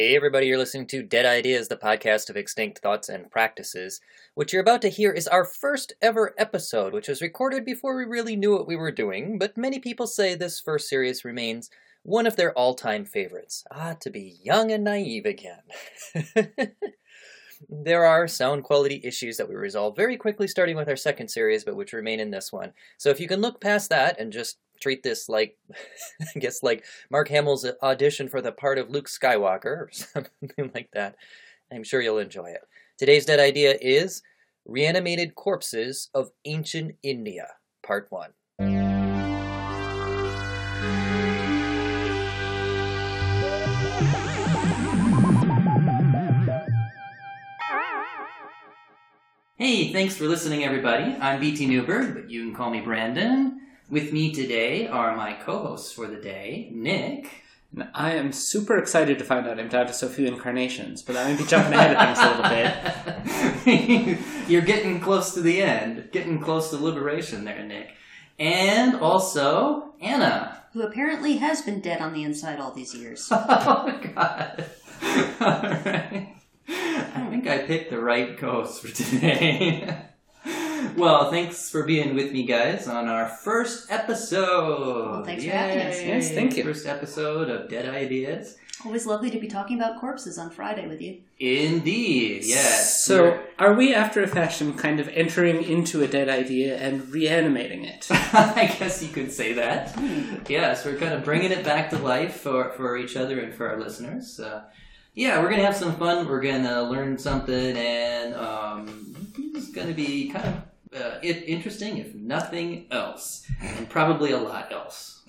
Hey everybody, you're listening to Dead Ideas, the podcast of extinct thoughts and practices. What you're about to hear is our first ever episode, which was recorded before we really knew what we were doing, but many people say this first series remains one of their all-time favorites. Ah, to be young and naive again. There are sound quality issues that we resolve very quickly starting with our second series, but which remain in this one. So if you can look past that and just treat this like, I guess, like Mark Hamill's audition for the part of Luke Skywalker or something like that, I'm sure you'll enjoy it. Today's Dead Idea is Reanimated Corpses of Ancient India, Part 1. Hey, thanks for listening, everybody. I'm BT Newberg, but you can call me Brandon. With me today are my co-hosts for the day, Nick. And I am super excited to find out I'm down to so few incarnations, but I'm going to be jumping ahead of things a little bit. You're getting close to the end, getting close to liberation there, Nick. And also, Anna. Who apparently has been dead on the inside all these years. Oh, God. All right. I think I picked the right ghost for today. Well, thanks for being with me, guys, on our first episode. Well, thanks for having us. Yes, thank you. First episode of Dead Ideas. Always lovely to be talking about corpses on Friday with you. Indeed, yes. So, Are we, after a fashion, kind of entering into a dead idea and reanimating it? I guess you could say that. Yes, we're kind of bringing it back to life for each other and for our listeners. Yeah, we're going to have some fun. We're going to learn something, and it's going to be kind of interesting, if nothing else, and probably a lot else.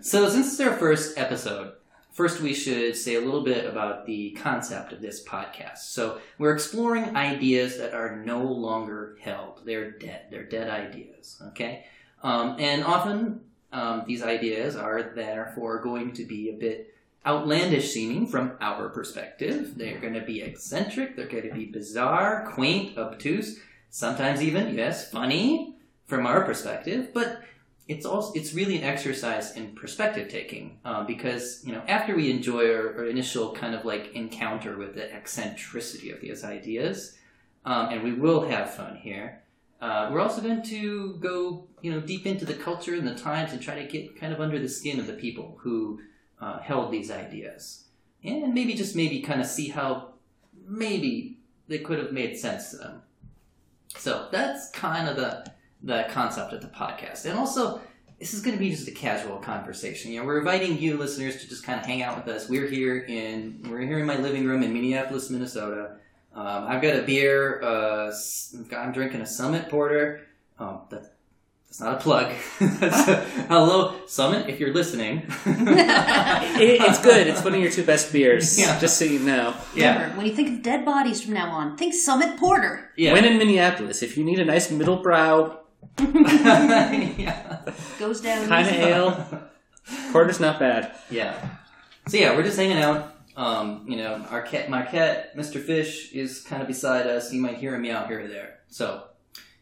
So since it's our first episode, first we should say a little bit about the concept of this podcast. So we're exploring ideas that are no longer held. They're dead. They're dead ideas, okay? And often these ideas are therefore going to be a bit outlandish seeming from our perspective. They're going to be eccentric. They're going to be bizarre, quaint, obtuse. Sometimes even, yes, funny from our perspective, but it's really an exercise in perspective taking because, you know, after we enjoy our initial kind of like encounter with the eccentricity of these ideas, and we will have fun here, we're also going to go, you know, deep into the culture and the times and try to get kind of under the skin of the people who held these ideas and maybe kind of see how maybe they could have made sense to them. So that's kind of the concept of the podcast. And also, this is going to be just a casual conversation. You know, we're inviting you listeners to just kind of hang out with us. We're here in my living room in Minneapolis, Minnesota. I've got a beer. I'm drinking a Summit Porter. That's not a plug. Hello, Summit, if you're listening. It's good. It's one of your two best beers, yeah. Just so you know. Yeah. Remember, when you think of dead bodies from now on, think Summit Porter. Yeah. When in Minneapolis, if you need a nice middle brow, yeah. Goes down. Kind of ale. Porter's not bad. Yeah. So yeah, we're just hanging out. You know, my cat, Mr. Fish, is kind of beside us. You might hear him meow here or there. So,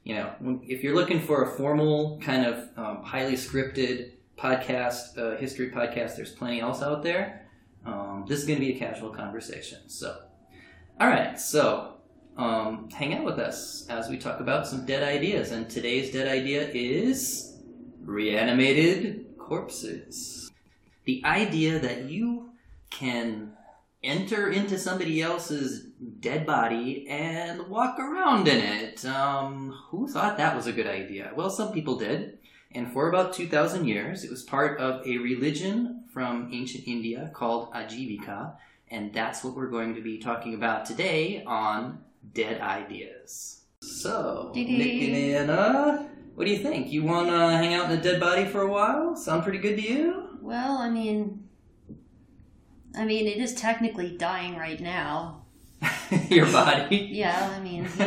you know, if you're looking for a formal kind of highly scripted podcast, history podcast, there's plenty else out there. This is going to be a casual conversation. So, all right. So hang out with us as we talk about some dead ideas. And today's dead idea is reanimated corpses. The idea that you can enter into somebody else's dead body and walk around in it. Who thought that was a good idea? Well, some people did. And for about 2,000 years, it was part of a religion from ancient India called Ajivika. And that's what we're going to be talking about today on Dead Ideas. So, Nick and Anna, what do you think? You want to hang out in a dead body for a while? Sound pretty good to you? Well, I mean, it is technically dying right now. Your body. Yeah, I mean, you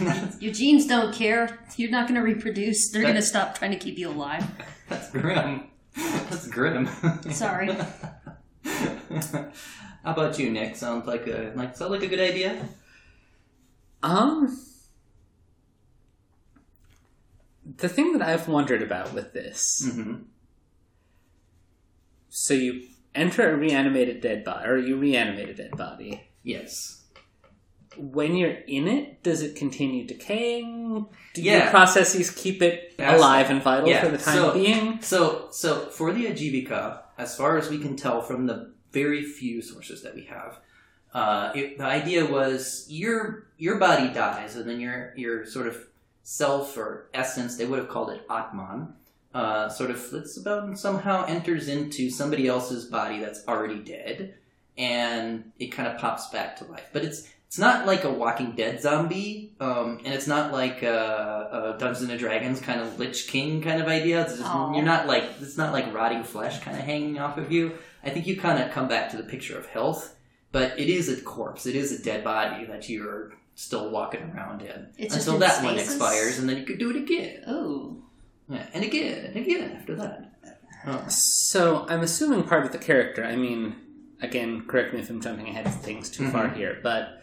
know, your genes don't care. You're not going to reproduce. They're going to stop trying to keep you alive. That's grim. That's grim. Sorry. How about you, Nick? Sounds like a good idea? The thing that I've wondered about with this. Mm-hmm. So you enter a reanimated dead body, or you reanimate a dead body. Yes. When you're in it, does it continue decaying? Do your processes keep it alive and vital for the time being? So for the Ajivika, as far as we can tell from the very few sources that we have, the idea was your body dies, and then your sort of self or essence, they would have called it Atman, sort of flits about and somehow enters into somebody else's body that's already dead, and it kind of pops back to life. But it's not like a Walking Dead zombie, and it's not like a Dungeons and Dragons kind of Lich King kind of idea. It's just, it's not like rotting flesh kind of hanging off of you. I think you kind of come back to the picture of health, but it is a corpse. It is a dead body that you're still walking around in. It's until that spaces. One expires, and then you could do it again. Oh. Yeah, and again, and again after that. Oh. So I'm assuming part of the character, I mean, again, correct me if I'm jumping ahead of things too far here, but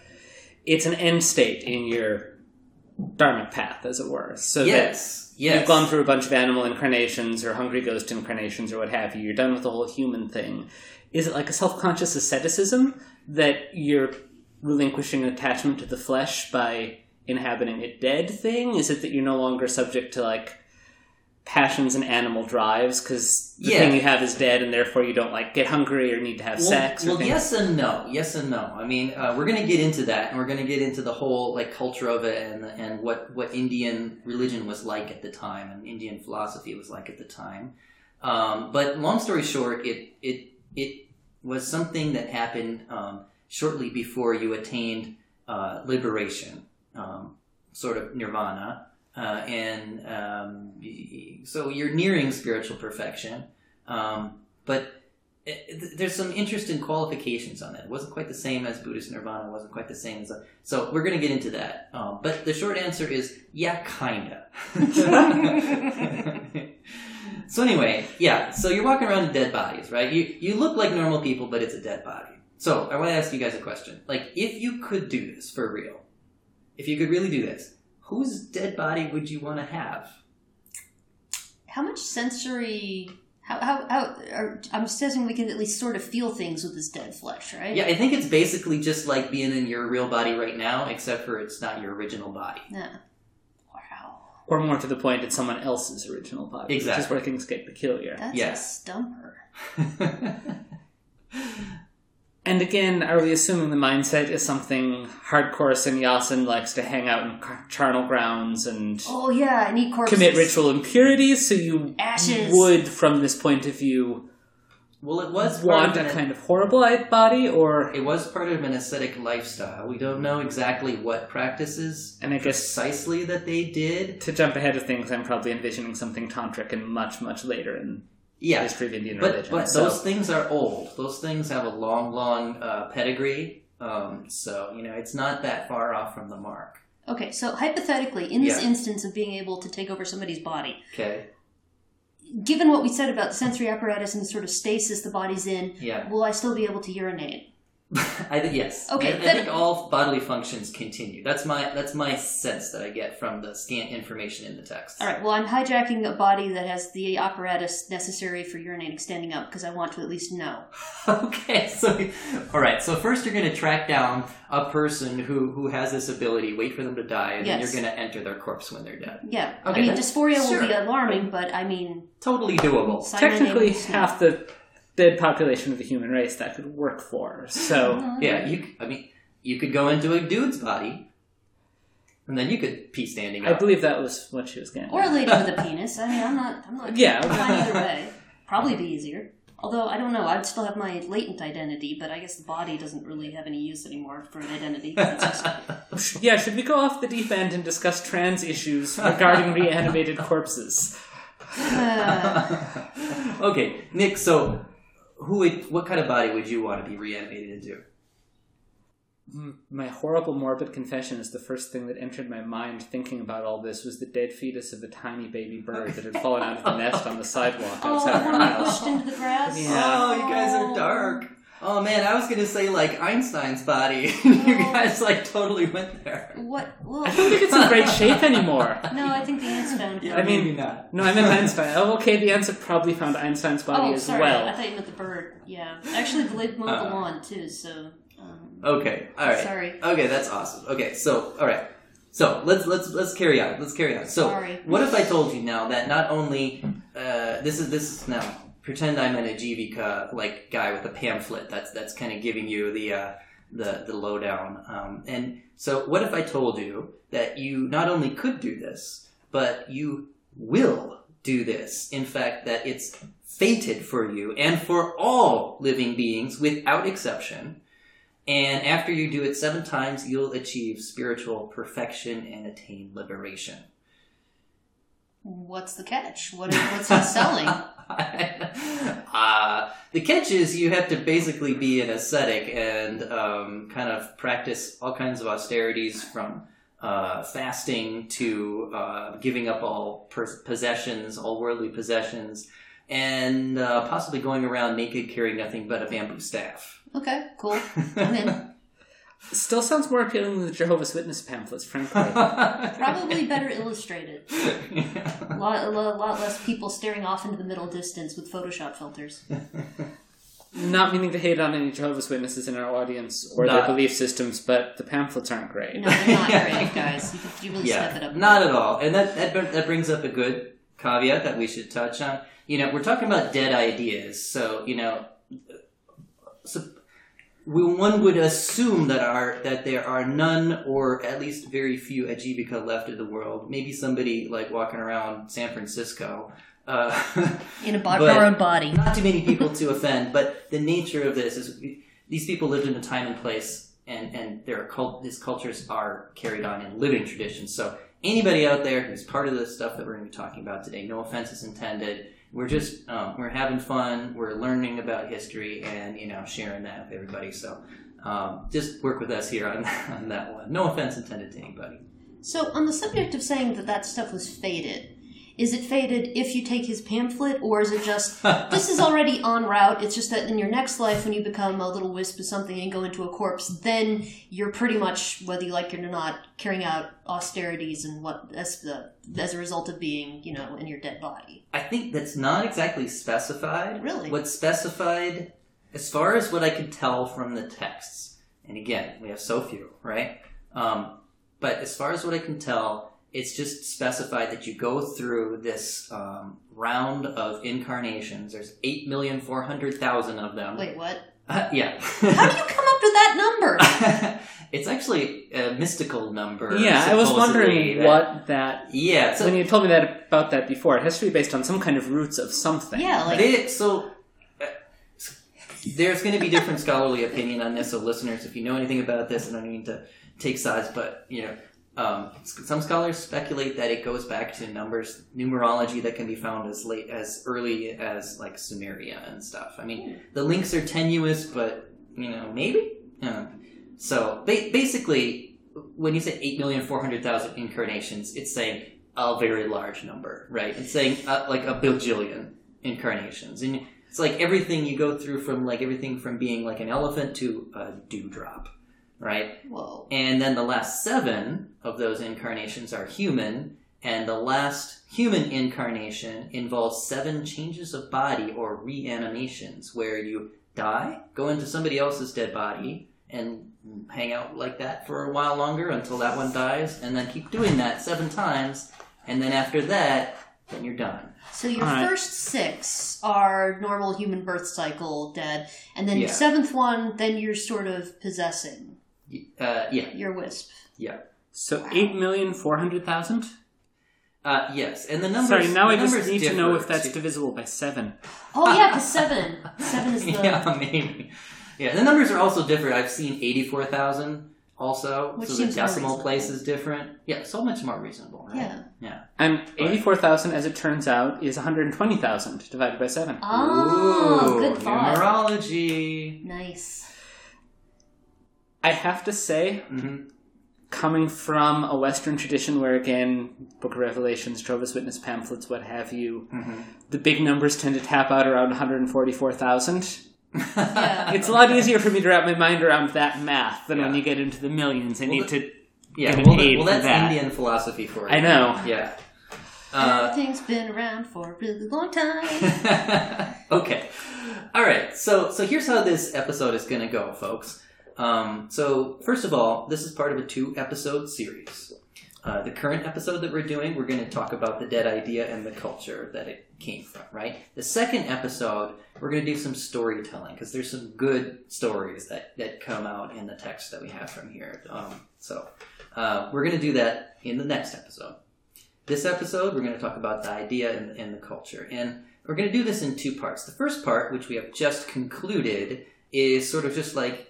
it's an end state in your dharmic path, as it were. So that you've gone through a bunch of animal incarnations or hungry ghost incarnations or what have you. You're done with the whole human thing. Is it like a self-conscious asceticism that you're relinquishing attachment to the flesh by inhabiting a dead thing? Is it that you're no longer subject to, like, passions and animal drives because the thing you have is dead, and therefore you don't, like, get hungry or need to have sex? Well, yes and no. I mean, we're going to get into that, and we're going to get into the whole, like, culture of it and what Indian religion was like at the time and Indian philosophy was like at the time. But long story short, it was something that happened shortly before you attained liberation, sort of nirvana. So you're nearing spiritual perfection, but there's some interesting qualifications on that. It wasn't quite the same as Buddhist nirvana. It wasn't quite the same as... So we're going to get into that. But the short answer is, yeah, kinda. So anyway, so you're walking around in dead bodies, right? You look like normal people, but it's a dead body. So I want to ask you guys a question. Like, if you could do this for real, if you could really do this, whose dead body would you want to have? How much sensory... I'm suggesting we can at least sort of feel things with this dead flesh, right? Yeah, I think it's basically just like being in your real body right now, except for it's not your original body. Yeah. Wow. Or more to the point, it's someone else's original body. Exactly. Which is where things get peculiar. That's a stumper. And again, are we assuming the mindset is something hardcore sannyasin likes to hang out in charnel grounds and and eat corpses, commit ritual impurities? So you ashes. Would, from this point of view, it was want a kind of horrible body, or it was part of an ascetic lifestyle. We don't know exactly what practices and I guess precisely that they did. To jump ahead of things, I'm probably envisioning something tantric and much, much later in history of Indian religion. But those things are old. Those things have a long pedigree. So, it's not that far off from the mark. Okay, so hypothetically, in this instance of being able to take over somebody's body, given what we said about the sensory apparatus and the sort of stasis the body's in, will I still be able to urinate? Yes. Okay. I think all bodily functions continue. That's my sense that I get from the scant information in the text. All right. Well, I'm hijacking a body that has the apparatus necessary for urinating standing up because I want to at least know. Okay. So, all right. So first, you're going to track down a person who has this ability. Wait for them to die, and then you're going to enter their corpse when they're dead. Yeah. Okay, dysphoria will be alarming, but totally doable. Technically, half the dead population of the human race that could work for. So you could go into a dude's body, and then you could pee standing up. I believe that was what she was getting. Or a lady with a penis. I'm not. Yeah, fine either way. Probably be easier. Although I don't know. I'd still have my latent identity, but I guess the body doesn't really have any use anymore for an identity. Yeah, should we go off the deep end and discuss trans issues regarding reanimated corpses? Okay, Nick. So. What kind of body would you want to be reanimated into? My horrible morbid confession is the first thing that entered my mind thinking about all this was the dead fetus of a tiny baby bird that had fallen out of the nest on the sidewalk outside our house. Pushed into the grass? Yeah. Oh, you guys are dark. Oh man, I was gonna say like Einstein's body. You guys like totally went there. What? Well, I don't think it's in great shape anymore. No, I think the Einstein. Yeah, I mean, maybe not. No, I meant Einstein. Oh, okay, the ants have probably found Einstein's body as well. I thought you meant the bird. Yeah, actually, the lid mowed the lawn too. So. Okay. All right. Sorry. Okay, that's awesome. Okay, so all right. So let's carry on. Let's carry on. So what if I told you now that not only this is now. Pretend I'm an Ajivika like guy with a pamphlet that's kind of giving you the lowdown. And so, what if I told you that you not only could do this, but you will do this? In fact, that it's fated for you and for all living beings without exception. And after you do it 7 times, you'll achieve spiritual perfection and attain liberation. What's the catch? What's he selling? The catch is you have to basically be an ascetic and kind of practice all kinds of austerities from fasting to giving up all possessions, all worldly possessions, and possibly going around naked carrying nothing but a bamboo staff. Okay, cool. I'm in. Still sounds more appealing than the Jehovah's Witness pamphlets, frankly. Probably better illustrated. Yeah. A lot less people staring off into the middle distance with Photoshop filters. Not meaning to hate on any Jehovah's Witnesses in our audience or their belief systems, but the pamphlets aren't great. No, they're not great, guys. You really step it up. Not at all. And that brings up a good caveat that we should touch on. You know, we're talking about dead ideas, so, you know... one would assume that there are none or at least very few Ajivika left in the world. Maybe somebody like walking around San Francisco. In a borrowed body. Not too many people to offend, but the nature of this is these people lived in a time and place and these cultures are carried on in living traditions. So anybody out there who's part of the stuff that we're going to be talking about today, no offense is intended. We're just, we're having fun, we're learning about history, and, you know, sharing that with everybody. So just work with us here on that one. No offense intended to anybody. So on the subject of saying that stuff was fated, is it fated if you take his pamphlet, or is it just, this is already en route, it's just that in your next life when you become a little wisp of something and go into a corpse, then you're pretty much, whether you like it or not, carrying out austerities and as a result of being, you know, in your dead body? I think that's not exactly specified. Really? What's specified, as far as what I can tell from the texts, and again, we have so few, right? But as far as what I can tell, it's just specified that you go through this round of incarnations. There's 8,400,000 of them. Wait, what? Yeah. How do you come up with that number? It's actually a mystical number. Yeah, I was wondering what that... Yeah. So, when you told me that about that before, it has to be based on some kind of roots of something. Yeah, like... there's going to be different scholarly opinion on this, so listeners, if you know anything about this, I don't mean to take sides, but, you know... some scholars speculate that it goes back to numerology that can be found as early as like Sumeria and stuff. I mean, the links are tenuous, but you know, maybe. So basically, when you say 8,400,000 incarnations, it's saying a very large number, right? It's saying like a bajillion incarnations, and it's like everything you go through from being like an elephant to a dewdrop. Right? Whoa. And then the last 7 of those incarnations are human, and the last human incarnation involves 7 changes of body or reanimations, where you die, go into somebody else's dead body, and hang out like that for a while longer until that one dies, and then keep doing that 7 times, and then after that, then you're done. So your first 6 are normal human birth cycle, dead, and then your 7th one, then you're sort of possessing. Yeah. Your wisp. Yeah. So 8,400,000? Yes. And the numbers... Sorry, now I just need to know if that's divisible by 7. Oh, yeah, because 7. 7 is the... Yeah, maybe. Yeah, the numbers are also different. I've seen 84,000 also. Which so the decimal place is different. Yeah, so much more reasonable, right? Yeah. And 84,000, as it turns out, is 120,000 divided by 7. Oh, ooh, good thought. Numerology. Nice. I have to say, coming from a Western tradition where, again, Book of Revelations, Jehovah's Witness pamphlets, what have you, the big numbers tend to tap out around 144,000. Yeah. It's a lot easier for me to wrap my mind around that math than when you get into the millions. That's that. Indian philosophy for you. I know. Yeah. Everything's been around for a really long time. Okay. All right. So here's how this episode is going to go, folks. So first of all, this is part of a 2-episode series. The current episode that we're doing, we're going to talk about the dead idea and the culture that it came from, right? The second episode, we're going to do some storytelling, because there's some good stories that come out in the text that we have from here. So we're going to do that in the next episode. This episode, we're going to talk about the idea and the culture. And we're going to do this in 2 parts. The first part, which we have just concluded, is sort of just like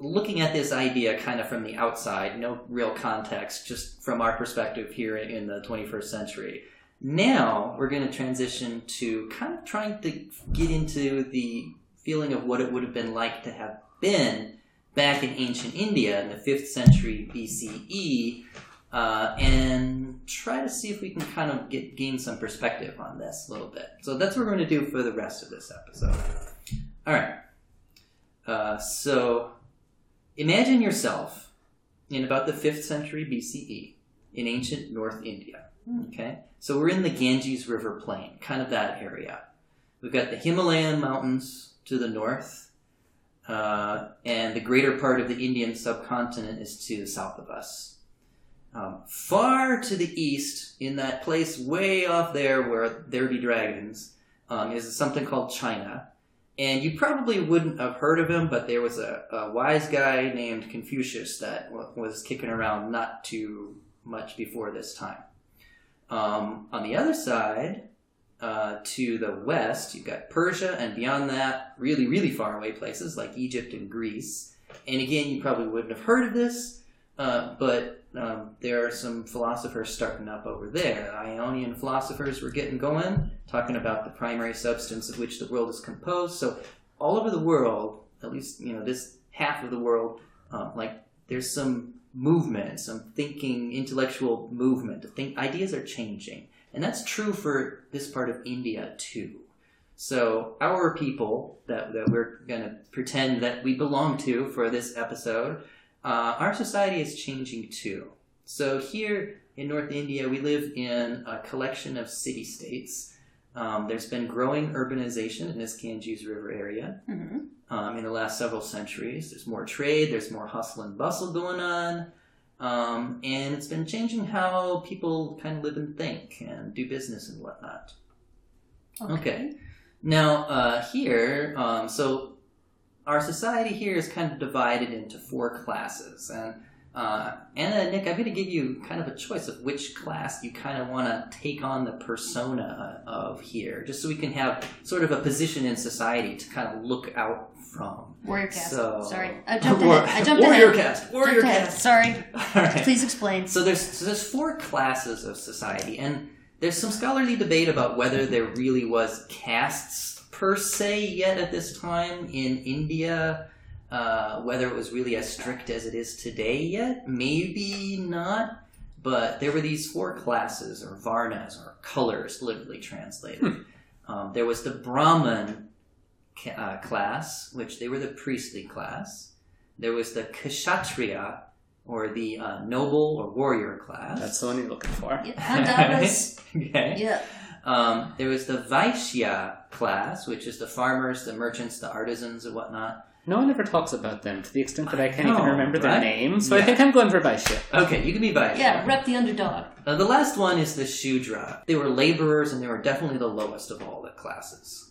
looking at this idea kind of from the outside, no real context, just from our perspective here in the 21st century. Now we're going to transition to kind of trying to get into the feeling of what it would have been like to have been back in ancient India in the 5th century BCE, and try to see if we can kind of gain some perspective on this a little bit. So that's what we're going to do for the rest of this episode. All right. So imagine yourself in about the 5th century BCE in ancient North India, okay? So we're in the Ganges River Plain, kind of that area. We've got the Himalayan mountains to the north, and the greater part of the Indian subcontinent is to the south of us. Far to the east, in that place way off there where there be dragons, is something called China. And you probably wouldn't have heard of him, but there was a wise guy named Confucius that was kicking around not too much before this time. On the other side, to the west, you've got Persia, and beyond that, really, really far away places like Egypt and Greece. And again, you probably wouldn't have heard of this, but there are some philosophers starting up over there. Ionian philosophers were getting going, talking about the primary substance of which the world is composed. So all over the world, at least this half of the world, there's some movement, some thinking, intellectual movement. Ideas are changing. And that's true for this part of India too. So our people that we're going to pretend that we belong to for this episode, our society is changing too. So here in North India, we live in a collection of city-states. There's been growing urbanization in this Ganges River area in the last several centuries. There's more trade, there's more hustle and bustle going on, and it's been changing how people kind of live and think and do business and whatnot. Okay. Now, here, our society here is kind of divided into 4 classes, and Anna and Nick, I'm going to give you kind of a choice of which class you kind of want to take on the persona of here, just so we can have sort of a position in society to kind of look out from. Warrior caste. Sorry, I jumped ahead. Warrior caste. Sorry. All right. Please explain. So there's 4 classes of society, and there's some scholarly debate about whether there really was castes per se yet at this time in India, whether it was really as strict as it is today yet, maybe not, but there were these 4 classes, or varnas, or colors, literally translated. There was the Brahmin class, which they were the priestly class. There was the Kshatriya, or the noble or warrior class. That's the one you're looking for. Yeah, okay. Yeah. There was the Vaishya class, which is the farmers, the merchants, the artisans, and whatnot. No one ever talks about them to the extent that I can't even remember their names, so I think I'm going for Vaishya. Okay, you can be Vaishya. Yeah, rep the underdog. The last one is the Shudra. They were laborers, and they were definitely the lowest of all the classes.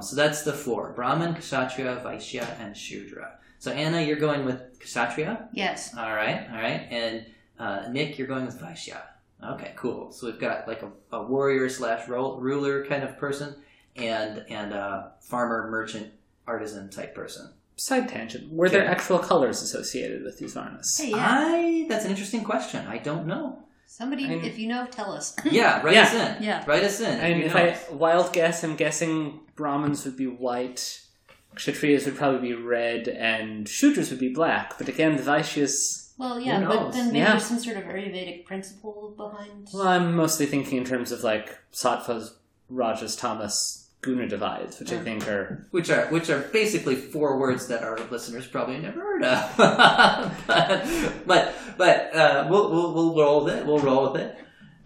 So that's the 4. Brahmin, Kshatriya, Vaishya, and Shudra. So Anna, you're going with Kshatriya? Yes. All right. And Nick, you're going with Vaishya. Okay, cool. So we've got like a warrior / ruler kind of person and a farmer, merchant, artisan type person. Side tangent. Were there actual colors associated with these varnas? Hey, yeah. That's an interesting question. I don't know. Somebody, if you know, tell us. Yeah, write us in. Yeah. Write us in. I mean, if I wild guess, I'm guessing Brahmins would be white, Kshatriyas would probably be red, and Shudras would be black. But again, the Vaishyas... Well, yeah, but then maybe there's some sort of Ayurvedic principle behind... Well, I'm mostly thinking in terms of, like, sattvas, rajas, tamas, Guna divides, which I think are... Which are basically four words that our listeners probably never heard of. But we'll roll with it. We'll roll with it.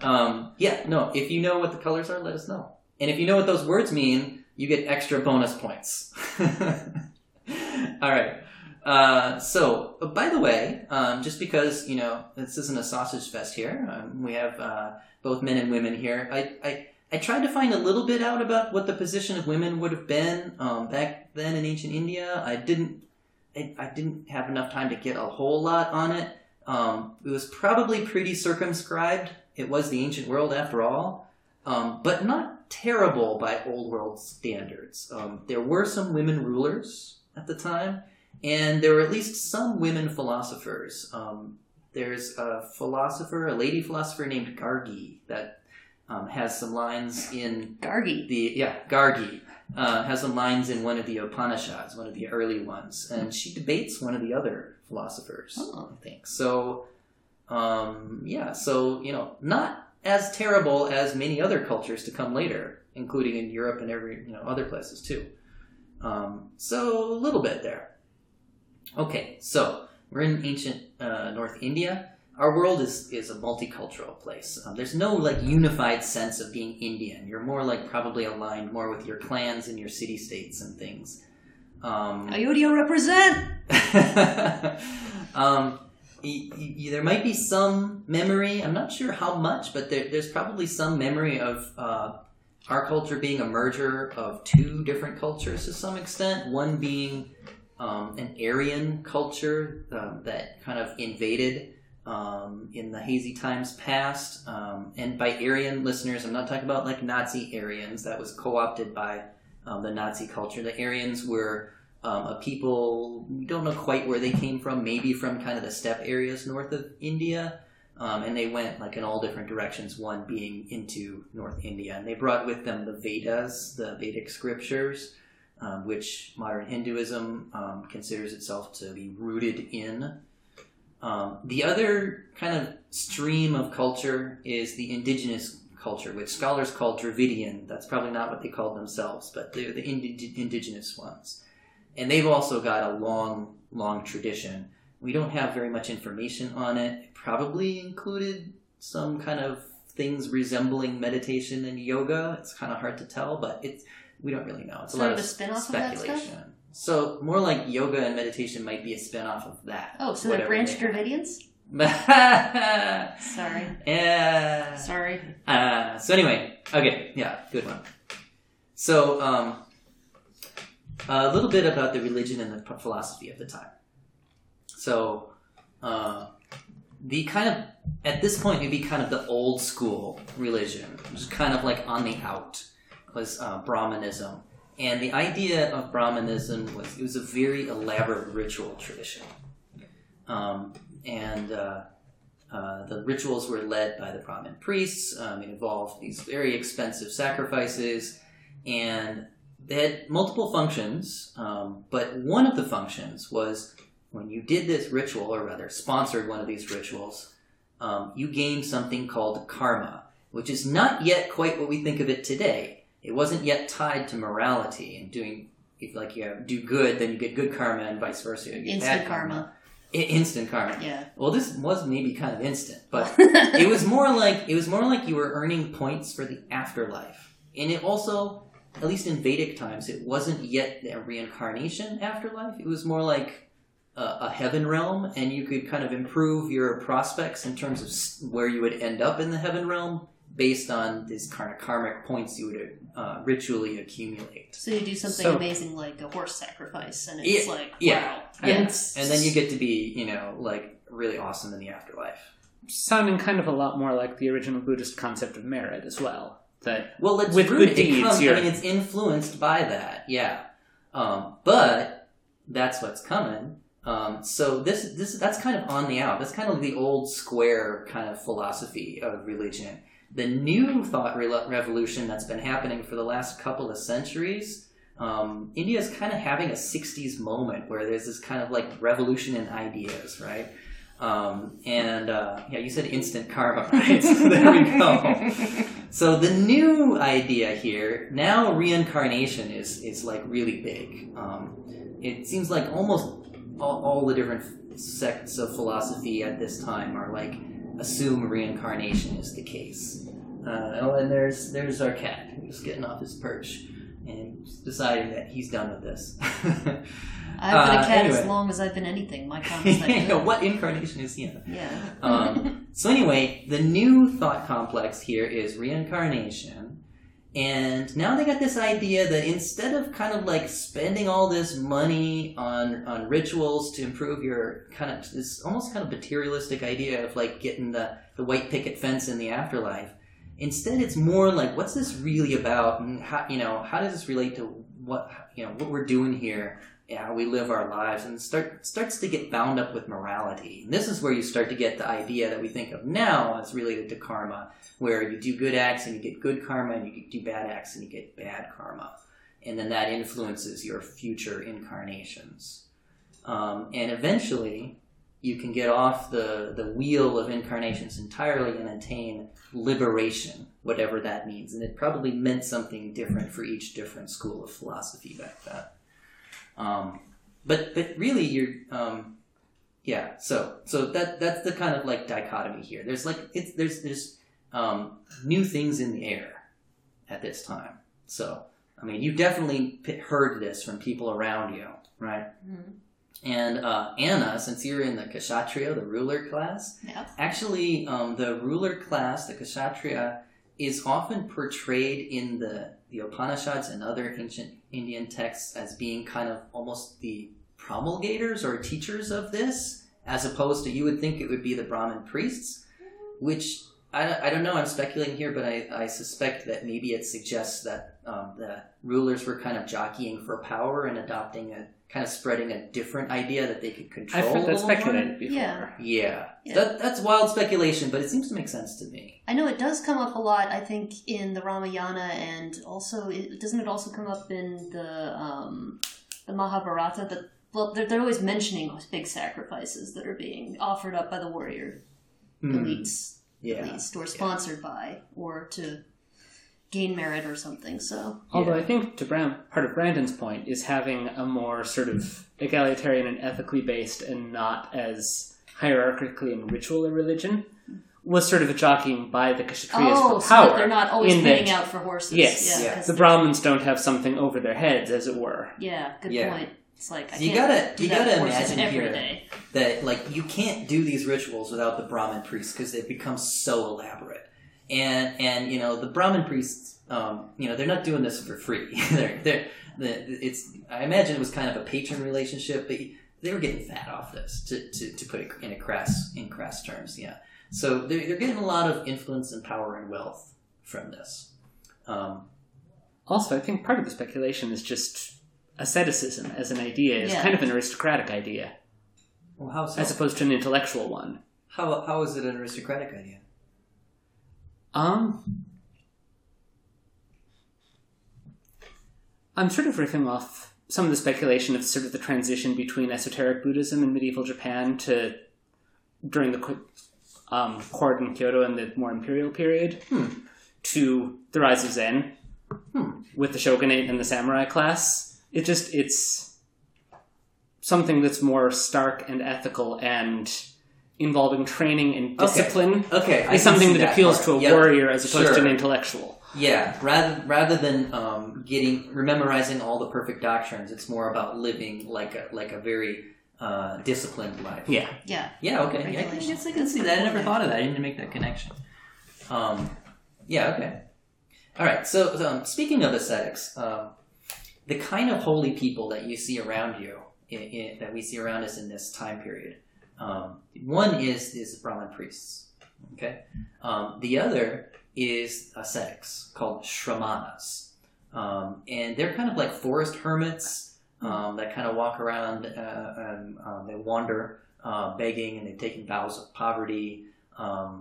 If you know what the colors are, let us know. And if you know what those words mean, you get extra bonus points. All right. So, by the way, just because, this isn't a sausage fest here, we have both men and women here. I tried to find a little bit out about what the position of women would have been back then in ancient India. I didn't have enough time to get a whole lot on it. It was probably pretty circumscribed. It was the ancient world after all, but not terrible by old world standards. There were some women rulers at the time, and there were at least some women philosophers. There's a lady philosopher named Gargi that... has some lines in... Gargi. Gargi. Has some lines in one of the Upanishads, one of the early ones. And she debates one of the other philosophers, I think. So, not as terrible as many other cultures to come later, including in Europe and every, other places too. So, a little bit there. Okay, so, we're in ancient North India. Our world is a multicultural place. There's no unified sense of being Indian. You're more probably aligned more with your clans and your city states and things. Ayodhya represent. There might be some memory. I'm not sure how much, but there's probably some memory of our culture being a merger of two different cultures to some extent. One being an Aryan culture that kind of invaded. In the hazy times past, and by Aryan listeners, I'm not talking about Nazi Aryans. That was co-opted by the Nazi culture. The Aryans were a people, we don't know quite where they came from, maybe from kind of the steppe areas north of India, and they went in all different directions, one being into North India. And they brought with them the Vedas, the Vedic scriptures, which modern Hinduism considers itself to be rooted in. The other kind of stream of culture is the indigenous culture, which scholars call Dravidian. That's probably not what they called themselves, but they're the indigenous ones. And they've also got a long, long tradition. We don't have very much information on it. It probably included some kind of things resembling meditation and yoga. It's kind of hard to tell, but we don't really know. It's sort a lot of spin-off speculation. Of that stuff? So, more yoga and meditation might be a spin-off of that. Oh, so they're branch Dravidians? Sorry. Sorry. So anyway, okay, yeah, good one. So, a little bit about the religion and the philosophy of the time. So, at this point, it'd be kind of the old school religion, which is kind of on the out, was Brahmanism. And the idea of Brahmanism was it was a very elaborate ritual tradition. The rituals were led by the Brahmin priests. It involved these very expensive sacrifices. And they had multiple functions. But one of the functions was when you did this ritual, or rather sponsored one of these rituals, you gained something called karma, which is not yet quite what we think of it today. It wasn't yet tied to morality and doing, do good, then you get good karma and vice versa. You get instant bad karma. Instant karma. Yeah. Well, this was maybe kind of instant, but it was more like you were earning points for the afterlife. And it also, at least in Vedic times, it wasn't yet a reincarnation afterlife. It was more like a heaven realm, and you could kind of improve your prospects in terms of where you would end up in the heaven realm, based on these kind of karmic points you would ritually accumulate. So you do something amazing like a horse sacrifice, and it's wow. And then you get to be, really awesome in the afterlife. Sounding kind of a lot more like the original Buddhist concept of merit as well. With good deeds. It's influenced by that, yeah. But that's what's coming. So this that's kind of on the out. That's kind of the old square kind of philosophy of religion. The new thought revolution that's been happening for the last couple of centuries, India is kind of having a 60s moment where there's this kind of revolution in ideas, right? Yeah, you said instant karma, right? So there we go. So the new idea here, now reincarnation is like really big. It seems like almost all the different sects of philosophy at this time are like, assume reincarnation is the case. Oh, and there's our cat who's getting off his perch and deciding that he's done with this. I've been a cat anyway. As long as I've been anything. My comments. What incarnation is he in? Yeah. So anyway, the new thought complex here is reincarnation. And now they got this idea that instead of kind of like spending all this money on rituals to improve your kind of this almost kind of materialistic idea of like getting the white picket fence in the afterlife, instead it's more like, what's this really about? And how does this relate to what we're doing here? Yeah, how we live our lives, and starts to get bound up with morality. And this is where you start to get the idea that we think of now as related to karma, where you do good acts and you get good karma, and you do bad acts and you get bad karma. And then that influences your future incarnations. And eventually, you can get off the wheel of incarnations entirely and attain liberation, whatever that means. And it probably meant something different for each different school of philosophy back then. But really you're, so that's the kind of like dichotomy here. There's like, new things in the air at this time. So, I mean, you definitely heard this from people around you, right? Mm-hmm. And, Anna, since you're in the Kshatriya, the ruler class, yep. Actually, the ruler class, the Kshatriya, is often portrayed in the Upanishads and other ancient Indian texts as being kind of almost the promulgators or teachers of this, as opposed to, you would think it would be the Brahmin priests, which I don't know, I'm speculating here, but I suspect that maybe it suggests that the rulers were kind of jockeying for power and adopting kind of spreading a different idea that they could control. I've heard that speculated before. Yeah. That's wild speculation, but it seems to make sense to me. I know it does come up a lot, I think, in the Ramayana, and also, doesn't it also come up in the Mahabharata? They're always mentioning those big sacrifices that are being offered up by the warrior elites, at least, or sponsored by, or to gain merit or something, so... Although I think part of Brandon's point is having a more sort of egalitarian and ethically based and not as hierarchically and ritual a religion was sort of a jockeying by the Kshatriyas for power. So that they're not always pinning out for horses. Yes. Yeah, the Brahmins don't have something over their heads, as it were. Yeah, good point. It's like, you gotta imagine here that, like, you can't do these rituals without the Brahmin priests because they've become so elaborate. And the Brahmin priests, they're not doing this for free. I imagine it was kind of a patron relationship, but they were getting fat off this, to put it in crass terms. Yeah. So they're getting a lot of influence and power and wealth from this. Also, I think part of the speculation is just asceticism as an idea is kind of an aristocratic idea. Well, how so? As opposed to an intellectual one. How is it an aristocratic idea? I'm sort of riffing off some of the speculation of sort of the transition between esoteric Buddhism in medieval Japan to during the court in Kyoto and the more imperial period to the rise of Zen with the shogunate and the samurai class. It's something that's more stark and ethical and involving training and discipline is something that appeals to a warrior as opposed to an intellectual. Yeah, rather than memorizing all the perfect doctrines, it's more about living like a very disciplined life. Yeah. Okay. Yeah, I can see that. I never thought of that. I didn't make that connection. Okay. All right. So speaking of ascetics, the kind of holy people that you see around you, that we see around us in this time period. One is Brahmin priests, okay? The other is ascetics called shramanas. And they're kind of like forest hermits that kind of walk around and they wander begging, and they've taken vows of poverty. So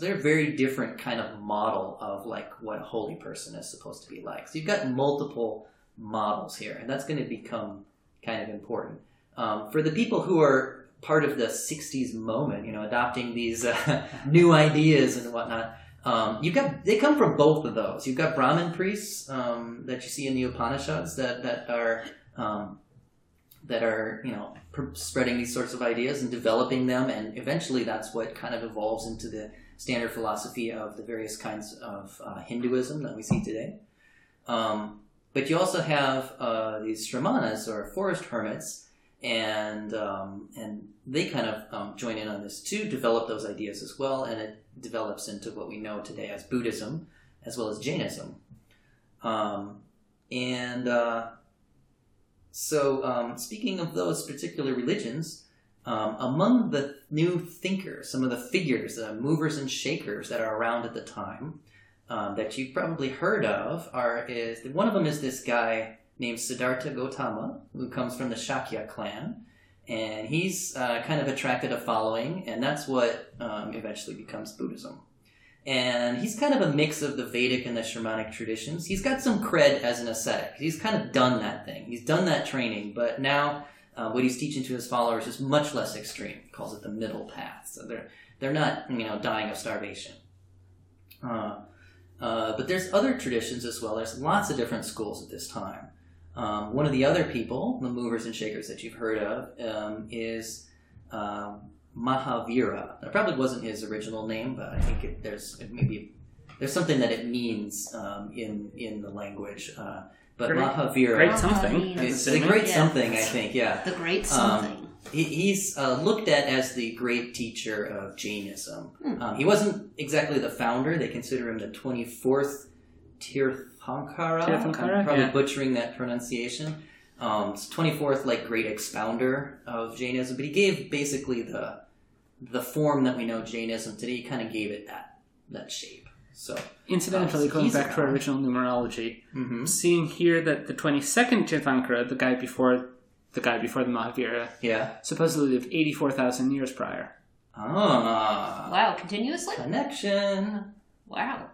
they're a very different kind of model of like what a holy person is supposed to be like. So you've got multiple models here, and that's going to become kind of important. For the people who are part of the 60s moment, you know, adopting these new ideas and whatnot. They come from both of those. You've got Brahmin priests that you see in the Upanishads that are spreading these sorts of ideas and developing them, and eventually that's what kind of evolves into the standard philosophy of the various kinds of Hinduism that we see today. But you also have these shramanas, or forest hermits, and they kind of join in on this too, develop those ideas as well, and it develops into what we know today as Buddhism, as well as Jainism. Speaking of those particular religions, among the new thinkers, some of the figures, the movers and shakers that are around at the time, that you've probably heard of, one of them is this guy named Siddhartha Gautama, who comes from the Shakya clan, and he's kind of attracted a following, and that's what eventually becomes Buddhism. And he's kind of a mix of the Vedic and the shamanic traditions. He's got some cred as an ascetic. He's kind of done that thing. He's done that training, but now what he's teaching to his followers is much less extreme. He calls it the middle path. So they're not, you know, dying of starvation. But there's other traditions as well. There's lots of different schools at this time. One of the other people, the movers and shakers that you've heard of, is Mahavira. That probably wasn't his original name, but I think there's something that it means in the language. But Mahavira, great something, it's the great something, I think. Yeah, the great something. He's looked at as the great teacher of Jainism. He wasn't exactly the founder. They consider him the 24th Tirthankara. I'm probably butchering that pronunciation. It's 24th, like, great expounder of Jainism. But he gave basically the form that we know Jainism today. He kind of gave it that shape. So incidentally, going back to our original numerology, seeing here that the 22nd Tirthankara, the guy before the Mahavira, supposedly lived 84,000 years prior. Ah. Wow, continuously? Connection. Wow.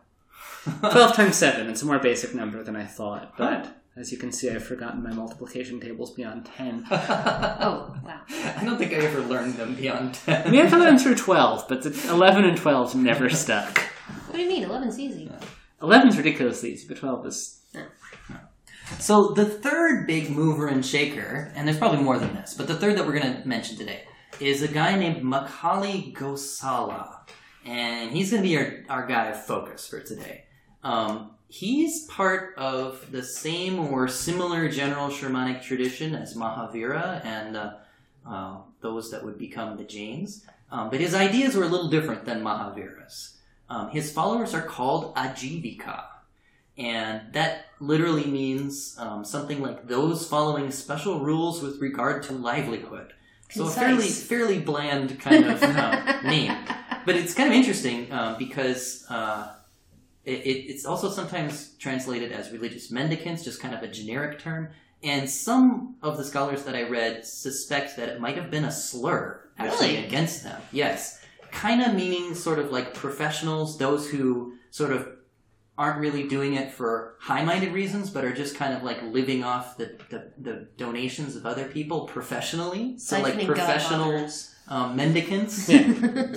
12 times 7. It's a more basic number than I thought, but as you can see, I've forgotten my multiplication tables beyond 10. Oh, wow. I don't think I ever learned them beyond 10. We had to learn through 12, but the 11 and 12 never stuck. What do you mean? 11's easy. 11's ridiculously easy, but 12 is... So the third big mover and shaker, and there's probably more than this, but the third that we're going to mention today is a guy named Makkhali Gosāla. And he's going to be our guy of focus for today. He's part of the same or similar general shamanic tradition as Mahavira and those that would become the Jains. But his ideas were a little different than Mahavira's. His followers are called Ajivika. And that literally means something like those following special rules with regard to livelihood. Concise. So a fairly bland kind of name. But it's kind of interesting because it's also sometimes translated as religious mendicants, just kind of a generic term. And some of the scholars that I read suspect that it might have been a slur actually against them. Yes. Kind of meaning sort of like professionals, those who sort of aren't really doing it for high-minded reasons, but are just kind of like living off the donations of other people professionally. So like professionals, mendicants.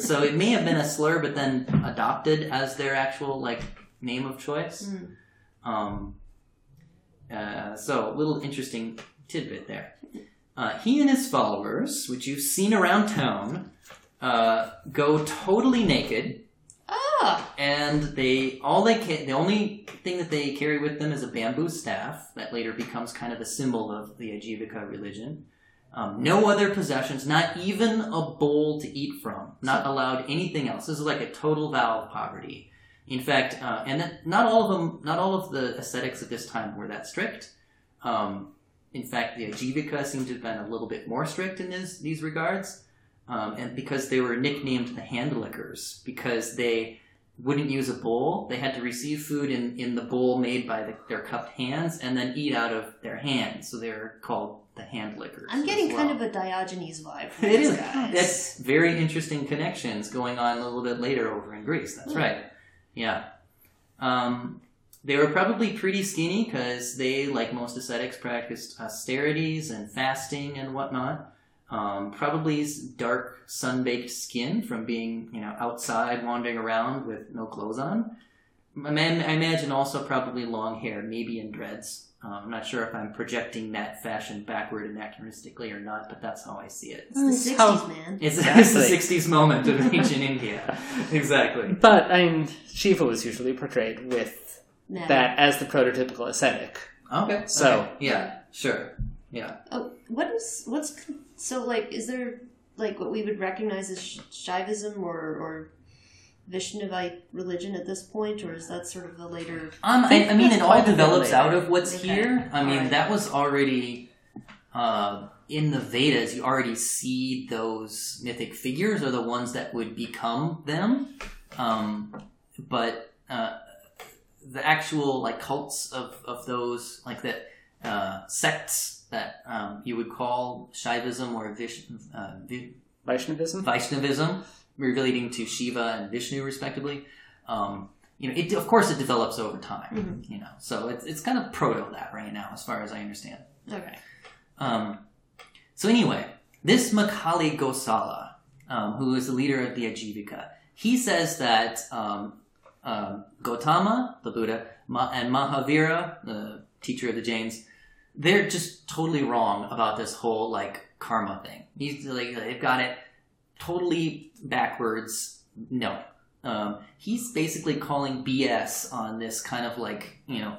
So it may have been a slur, but then adopted as their actual like name of choice. So a little interesting tidbit there. He and his followers, which you've seen around town, go totally naked. And the only thing that they carry with them is a bamboo staff that later becomes kind of a symbol of the Ajivika religion. No other possessions, not even a bowl to eat from, not allowed anything else. This is like a total vow of poverty. In fact, not all of the ascetics at this time were that strict. In fact, the Ajivika seem to have been a little bit more strict in these regards. And because they were nicknamed the handlickers, because they wouldn't use a bowl, they had to receive food in the bowl made by their cupped hands and then eat out of their hands. So they were called the handlickers. I'm getting kind of a Diogenes vibe from these guys. That's very interesting connections going on a little bit later over in Greece. That's right. Yeah. They were probably pretty skinny because they, like most ascetics, practiced austerities and fasting and whatnot. Probably dark, sun-baked skin from being, outside wandering around with no clothes on. I imagine also probably long hair, maybe in dreads. I'm not sure if I'm projecting that fashion backward anachronistically or not, but that's how I see it. It's the 60s, man. It's the 60s moment of ancient India. Exactly. But, Shiva was usually portrayed with that as the prototypical ascetic. Okay. So. Okay. Yeah, sure. Yeah. Oh, is there, what we would recognize as Shaivism or Vishnavite religion at this point, or is that sort of the later... it all develops out of what's here. That was already... in the Vedas, you already see those mythic figures or the ones that would become them. But the actual, cults of those, sects that you would call Shaivism or Vaishnavism, relating to Shiva and Vishnu respectively. It of course it develops over time. Mm-hmm. So it's kind of proto that right now, as far as I understand. Okay. So anyway, this Makkhali Gosāla, who is the leader of the Ajivika, he says that Gautama, the Buddha, and Mahavira, the teacher of the Jains, they're just totally wrong about this whole karma thing. He's they've got it totally backwards. No, he's basically calling BS on this kind of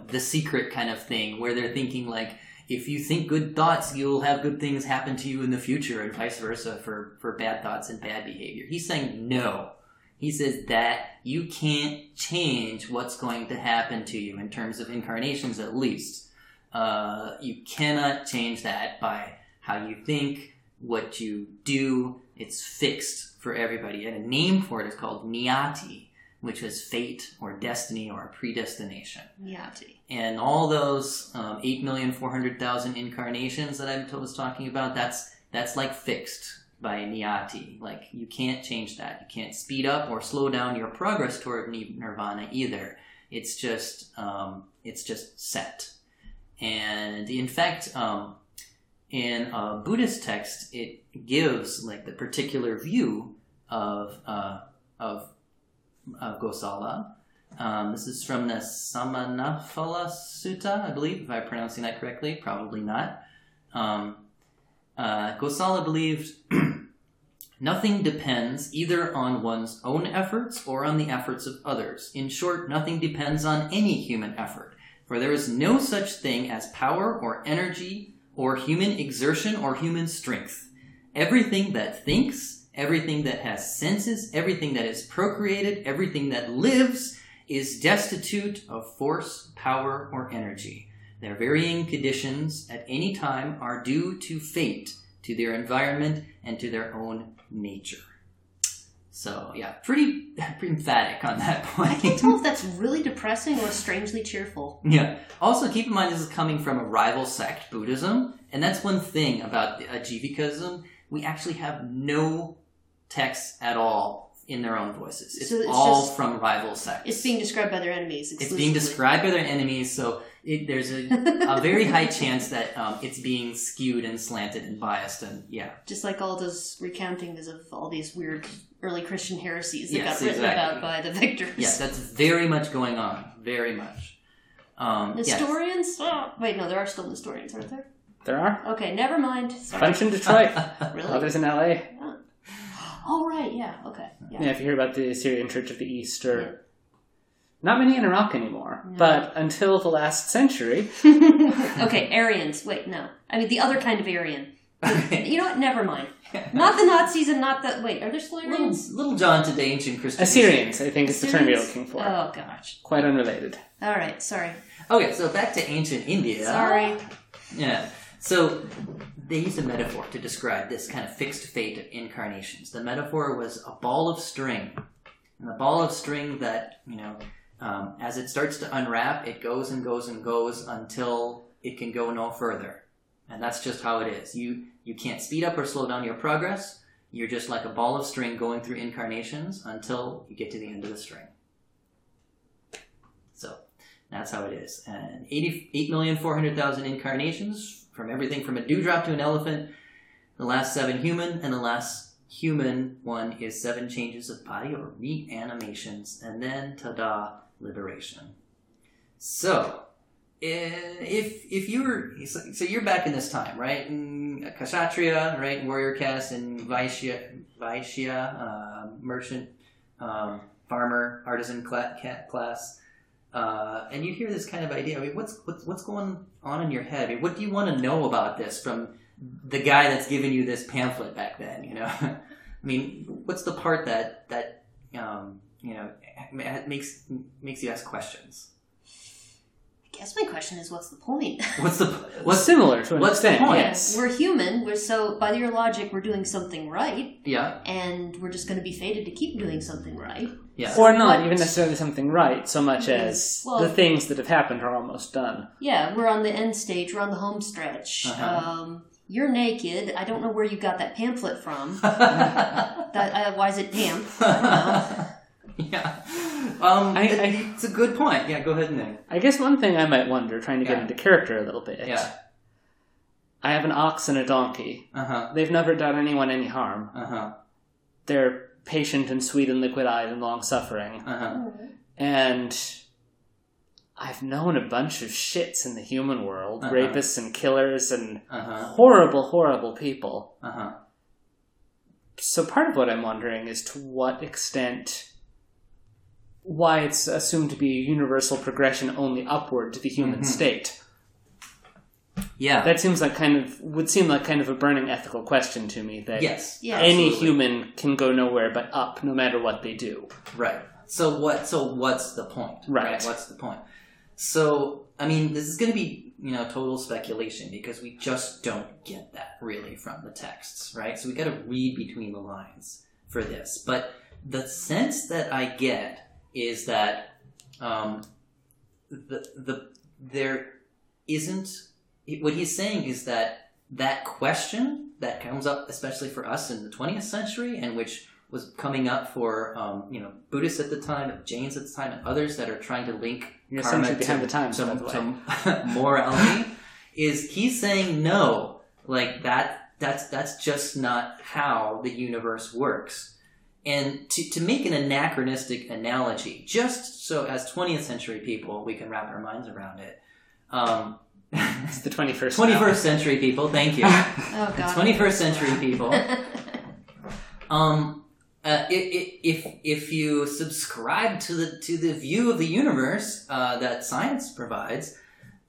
the secret kind of thing where they're thinking if you think good thoughts, you'll have good things happen to you in the future, and vice versa for bad thoughts and bad behavior. He's saying no. He says that you can't change what's going to happen to you in terms of incarnations, at least. You cannot change that by how you think, what you do. It's fixed for everybody. And a name for it is called Niyati, which is fate or destiny or predestination. Niyati. And all those 8,400,000 incarnations that I was talking about, that's fixed by Niyati. You can't change that. You can't speed up or slow down your progress toward nirvana either. It's just set. And in fact, in a Buddhist text, it gives the particular view of Gosāla. This is from the Samanaphala Sutta, I believe, if I'm pronouncing that correctly. Probably not. Gosāla believed nothing depends either on one's own efforts or on the efforts of others. In short, nothing depends on any human effort, for there is no such thing as power or energy or human exertion or human strength. Everything that thinks, everything that has senses, everything that is procreated, everything that lives is destitute of force, power, or energy. Their varying conditions at any time are due to fate, to their environment, and to their own nature. So, yeah, pretty emphatic on that point. I can't tell if that's really depressing or strangely cheerful. Yeah. Also, keep in mind this is coming from a rival sect, Buddhism, and that's one thing about Ajivikaism. We actually have no texts at all in their own voices. It's all from rival sects. It's being described by their enemies exclusively. So there's a very high chance that it's being skewed and slanted and biased, and yeah. Just like all those recountings of all these weird early Christian heresies that got written about by the victors. Yes, that's very much going on. Very much. Historians? Yes. Oh, wait, no, there are still historians, aren't there? There are. Okay, never mind. Sorry. Bunch in Detroit. Really? Others in LA. Yeah. Oh, right, yeah, okay. Yeah. If you hear about the Assyrian Church of the East, or... Yeah. Not many in Iraq anymore, but until the last century... Okay, Aryans. Wait, no. the other kind of Aryan. You know what? Never mind. Not the Nazis and not the... Wait, are there still Aryans? Little John to the ancient Christians. Assyrians, I think, is the term you're looking for. Oh, gosh. Quite unrelated. All right, sorry. Okay, so back to ancient India. Sorry. Yeah. So they used a metaphor to describe this kind of fixed fate of incarnations. The metaphor was a ball of string. And the ball of string that, as it starts to unwrap, it goes and goes and goes until it can go no further. And that's just how it is. You can't speed up or slow down your progress. You're just like a ball of string going through incarnations until you get to the end of the string. So that's how it is. And 8,400,000 incarnations, from everything from a dewdrop to an elephant, The last seven human, and the last human one is seven changes of body or reanimations, and then ta-da, liberation. So, if you're back in this time, right? In Kshatriya, right? Warrior caste, and Vaishya, merchant, farmer, artisan class. And you hear this kind of idea. I mean, what's going on in your head? I mean, what do you want to know about this from the guy that's giving you this pamphlet back then? You know, I mean, what's the part that makes you ask questions? I guess my question is, what's the point? What's similar to an extent? Yes. We're human. So by your logic, we're doing something right. Yeah. And we're just going to be fated to keep doing something right. Yeah. So even necessarily something right, so much as the things that have happened are almost done. Yeah, we're on the end stage. We're on the home stretch. Uh-huh. You're naked. I don't know where you got that pamphlet from. Why is it damp? I don't know. Yeah. It's a good point. Yeah, go ahead, Nick. I guess one thing I might wonder, trying to get into character a little bit. Yeah. I have an ox and a donkey. Uh-huh. They've never done anyone any harm. Uh-huh. They're patient and sweet and liquid-eyed and long-suffering. Uh-huh. And I've known a bunch of shits in the human world. Uh-huh. Rapists and killers and horrible, horrible people. Uh-huh. So part of what I'm wondering is to what extent... why it's assumed to be a universal progression only upward to the human state. Yeah. That seems like kind of a burning ethical question to me, that any human can go nowhere but up no matter what they do. Right. So what's the point? Right. What's the point? So, I mean, this is going to be, total speculation because we just don't get that really from the texts, right? So we got to read between the lines for this. But the sense that I get is that there isn't... What he's saying is that question that comes up, especially for us in the 20th century, and which was coming up for Buddhists at the time, and Jains at the time, and others that are trying to link karma to morality, is he's saying no, like that's just not how the universe works. And to make an anachronistic analogy, just so as 20th century people, we can wrap our minds around it. It's the 21st century people, thank you. Oh, God. 21st century people. If you subscribe to the view of the universe that science provides,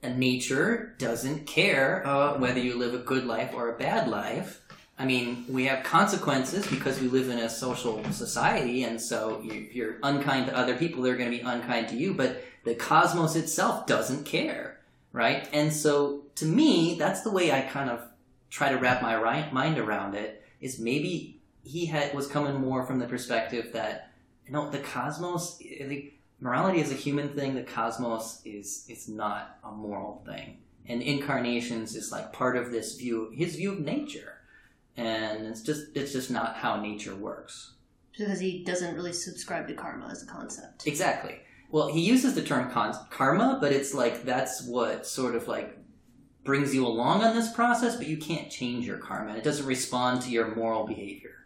and nature doesn't care whether you live a good life or a bad life. I mean, we have consequences because we live in a social society, and so if you're unkind to other people, they're going to be unkind to you, but the cosmos itself doesn't care, right? And so, to me, that's the way I kind of try to wrap my mind around it, is maybe he was coming more from the perspective that, the cosmos, morality is a human thing, the cosmos is not a moral thing. And incarnations is like part of this view, his view of nature. And it's just not how nature works. Because he doesn't really subscribe to karma as a concept. Exactly. Well, he uses the term karma, but it's like that's what sort of like brings you along on this process, but you can't change your karma. It doesn't respond to your moral behavior.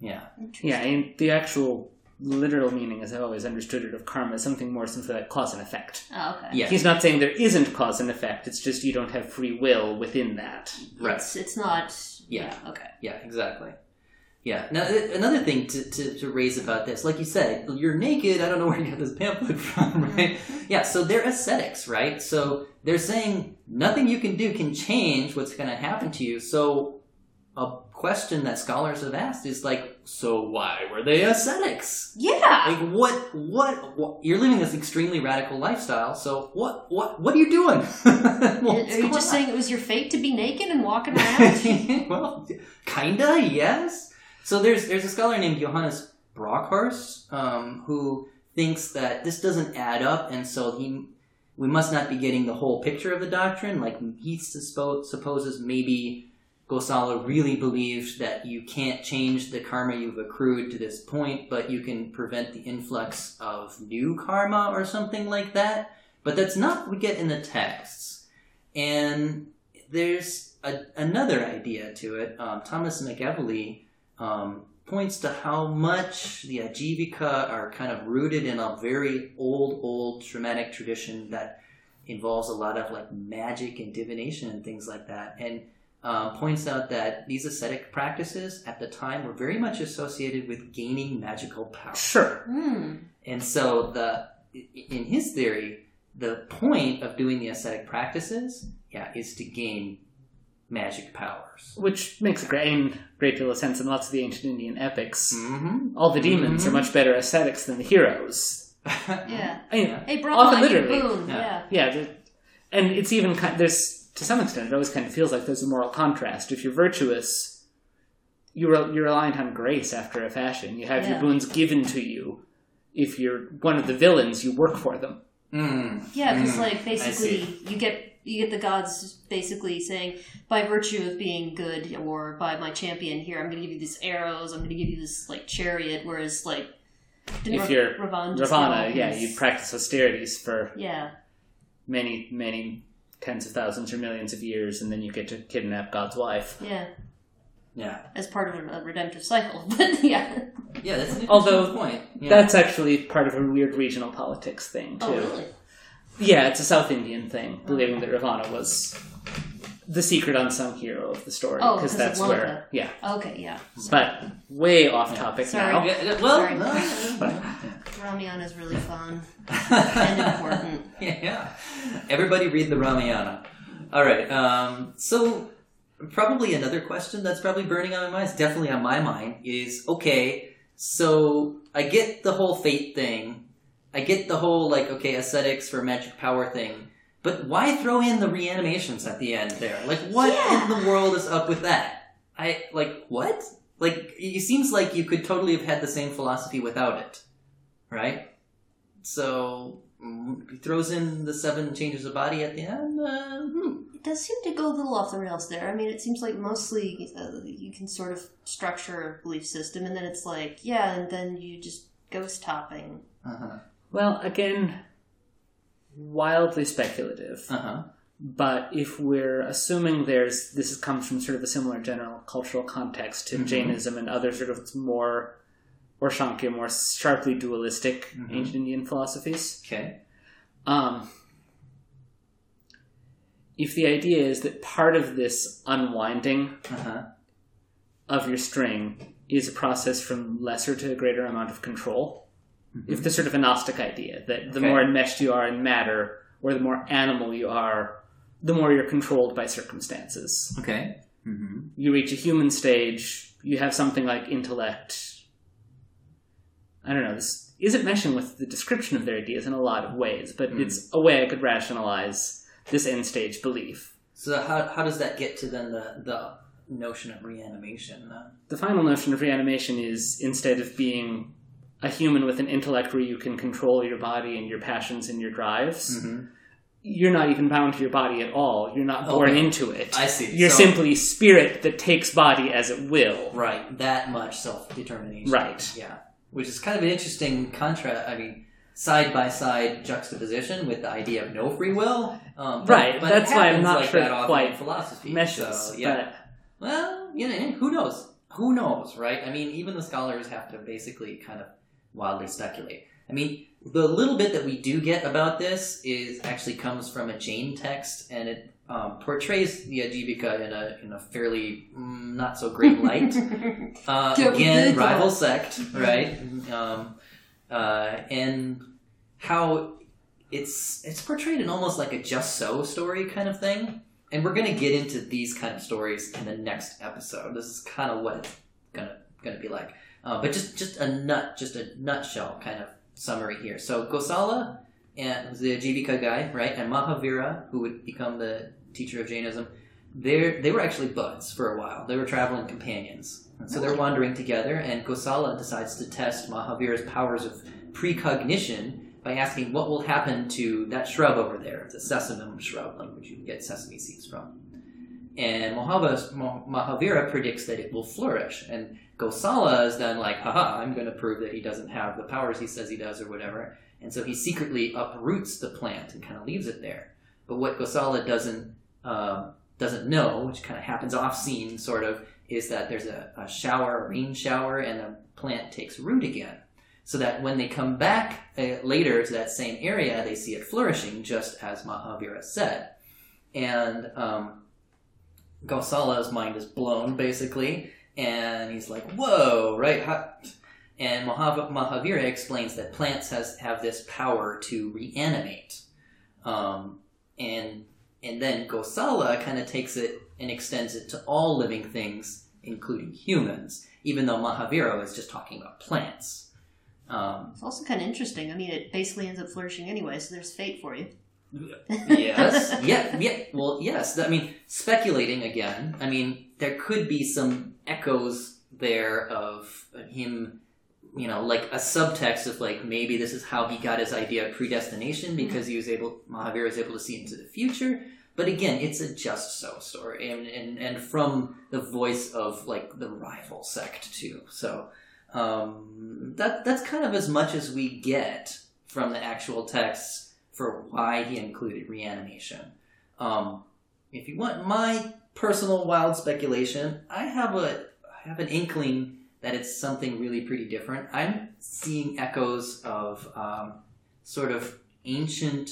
Yeah. Yeah, and the actual literal meaning, as I've always understood it, of karma is something more simply like cause and effect. Oh, okay. Yeah. He's not saying there isn't cause and effect, it's just you don't have free will within that. Right. It's not... Yeah. Okay. Yeah, exactly. Yeah. Now, another thing to raise about this, like you said, you're naked, I don't know where you got this pamphlet from, right? Mm-hmm. Yeah, so they're ascetics, right? So they're saying nothing you can do can change what's going to happen to you, so... a question that scholars have asked is like, so why were they ascetics? Yeah. Like what you're living this extremely radical lifestyle, so what are you doing? Are you just saying it was your fate to be naked and walking around? Well, kinda, yes. So there's a scholar named Johannes Brockhorst, who thinks that this doesn't add up, and so we must not be getting the whole picture of the doctrine. Like he supposes maybe Gosāla really believed that you can't change the karma you've accrued to this point, but you can prevent the influx of new karma or something like that. But that's not what we get in the texts. And there's another idea to it. Thomas McEvely points to how much the Ajivika are kind of rooted in a very old Shamanic tradition that involves a lot of like magic and divination and things like that, and points out that these ascetic practices at the time were very much associated with gaining magical power. Sure. Mm. And so in his theory, the point of doing the ascetic practices, is to gain magic powers. Which makes a great deal of sense in lots of the ancient Indian epics. Mm-hmm. All the demons are much better ascetics than the heroes. Yeah. I mean, hey, Brahma, often literally. Boom. Yeah. And it's even kind of, there's, to some extent, it always kind of feels like there's a moral contrast. If you're virtuous, you're reliant on grace after a fashion. You have your boons given to you. If you're one of the villains, you work for them. Mm. Yeah, because like basically you get the gods basically saying, by virtue of being good or by my champion here, I'm going to give you these arrows, I'm going to give you this like chariot, whereas like if you're Ravana, you practice austerities for many tens of thousands or millions of years, and then you get to kidnap God's wife. Yeah. As part of a redemptive cycle, but yeah, that's an interesting point. Yeah. That's actually part of a weird regional politics thing, too. Oh, really? Yeah, it's a South Indian thing, believing that Ravana was the secret unsung hero of the story. Oh, because that's where... Yeah. Okay, yeah. But way off topic now. Ramayana is really fun and important. Yeah. Everybody read the Ramayana. All right, so... Probably another question that's probably burning on my mind, it's definitely on my mind, is, okay, so I get the whole fate thing. I get the whole, like, okay, ascetics for magic power thing. But why throw in the reanimations at the end there? Like, what in the world is up with that? What? Like, it seems like you could totally have had the same philosophy without it. Right? So, he throws in the 7 changes of body at the end? It does seem to go a little off the rails there. I mean, it seems like mostly you can sort of structure a belief system, and then it's like, and then you just ghost hopping. Uh-huh. Well, again, wildly speculative. Uh-huh. But if we're assuming this comes from sort of a similar general cultural context to Jainism and other sort of more, or Shankya, more sharply dualistic ancient Indian philosophies. Okay. If the idea is that part of this unwinding of your string is a process from lesser to a greater amount of control, if there's sort of a Gnostic idea that the more enmeshed you are in matter, or the more animal you are, the more you're controlled by circumstances. Okay. Mm-hmm. You reach a human stage, you have something like intellect. I don't know, this isn't meshing with the description of their ideas in a lot of ways, but it's a way I could rationalize this end-stage belief. So how does that get to then the notion of reanimation? The final notion of reanimation is, instead of being a human with an intellect where you can control your body and your passions and your drives, you're not even bound to your body at all. You're not born into it. I see. You're simply spirit that takes body as it will. Right, that much self-determination. Right. Yeah. Which is kind of an interesting side-by-side juxtaposition with the idea of no free will. But that's why I'm not sure that quite philosophy meshes. So, well, who knows? Who knows, right? I mean, even the scholars have to basically kind of wildly speculate. I mean, the little bit that we do get about this is actually comes from a Jain text, and it portrays the Ajivika in a fairly not-so-great light. Again, rival sect, right? And how it's portrayed in almost like a just so story kind of thing. And we're going to get into these kind of stories in the next episode. This is kind of what it's going to be like. But just a nutshell kind of summary here. So Gosāla, and the Ajivika guy, right, and Mahavira, who would become the teacher of Jainism, they were actually buds for a while. They were traveling companions. And so they're wandering together, and Gosāla decides to test Mahavira's powers of precognition by asking what will happen to that shrub over there. It's a sesamum shrub, like which you can get sesame seeds from. And Mahavira predicts that it will flourish. And Gosāla is then like, haha, I'm going to prove that he doesn't have the powers he says he does or whatever. And so he secretly uproots the plant and kind of leaves it there. But what Gosāla doesn't doesn't know, which kind of happens off scene sort of, is that there's a rain shower, and the plant takes root again. So that when they come back later to that same area, they see it flourishing, just as Mahavira said. And Gosala's mind is blown, basically, and he's like, whoa, right? And Mahavira explains that plants have this power to reanimate. And then Gosala kind of takes it and extends it to all living things, including humans, even though Mahavira is just talking about plants. It's also kind of interesting. I mean, it basically ends up flourishing anyway, so there's fate for you. Yes. Yeah. Well, yes. I mean, speculating again, I mean, there could be some echoes there of him, you know, like a subtext of like, maybe this is how he got his idea of predestination, because he was able, Mahavira was able to see into the future. But again, it's a just so story, and from the voice of like the rival sect too. So that's kind of as much as we get from the actual texts for why he included reanimation. If you want my personal wild speculation, I have an inkling that it's something really pretty different. I'm seeing echoes of sort of ancient,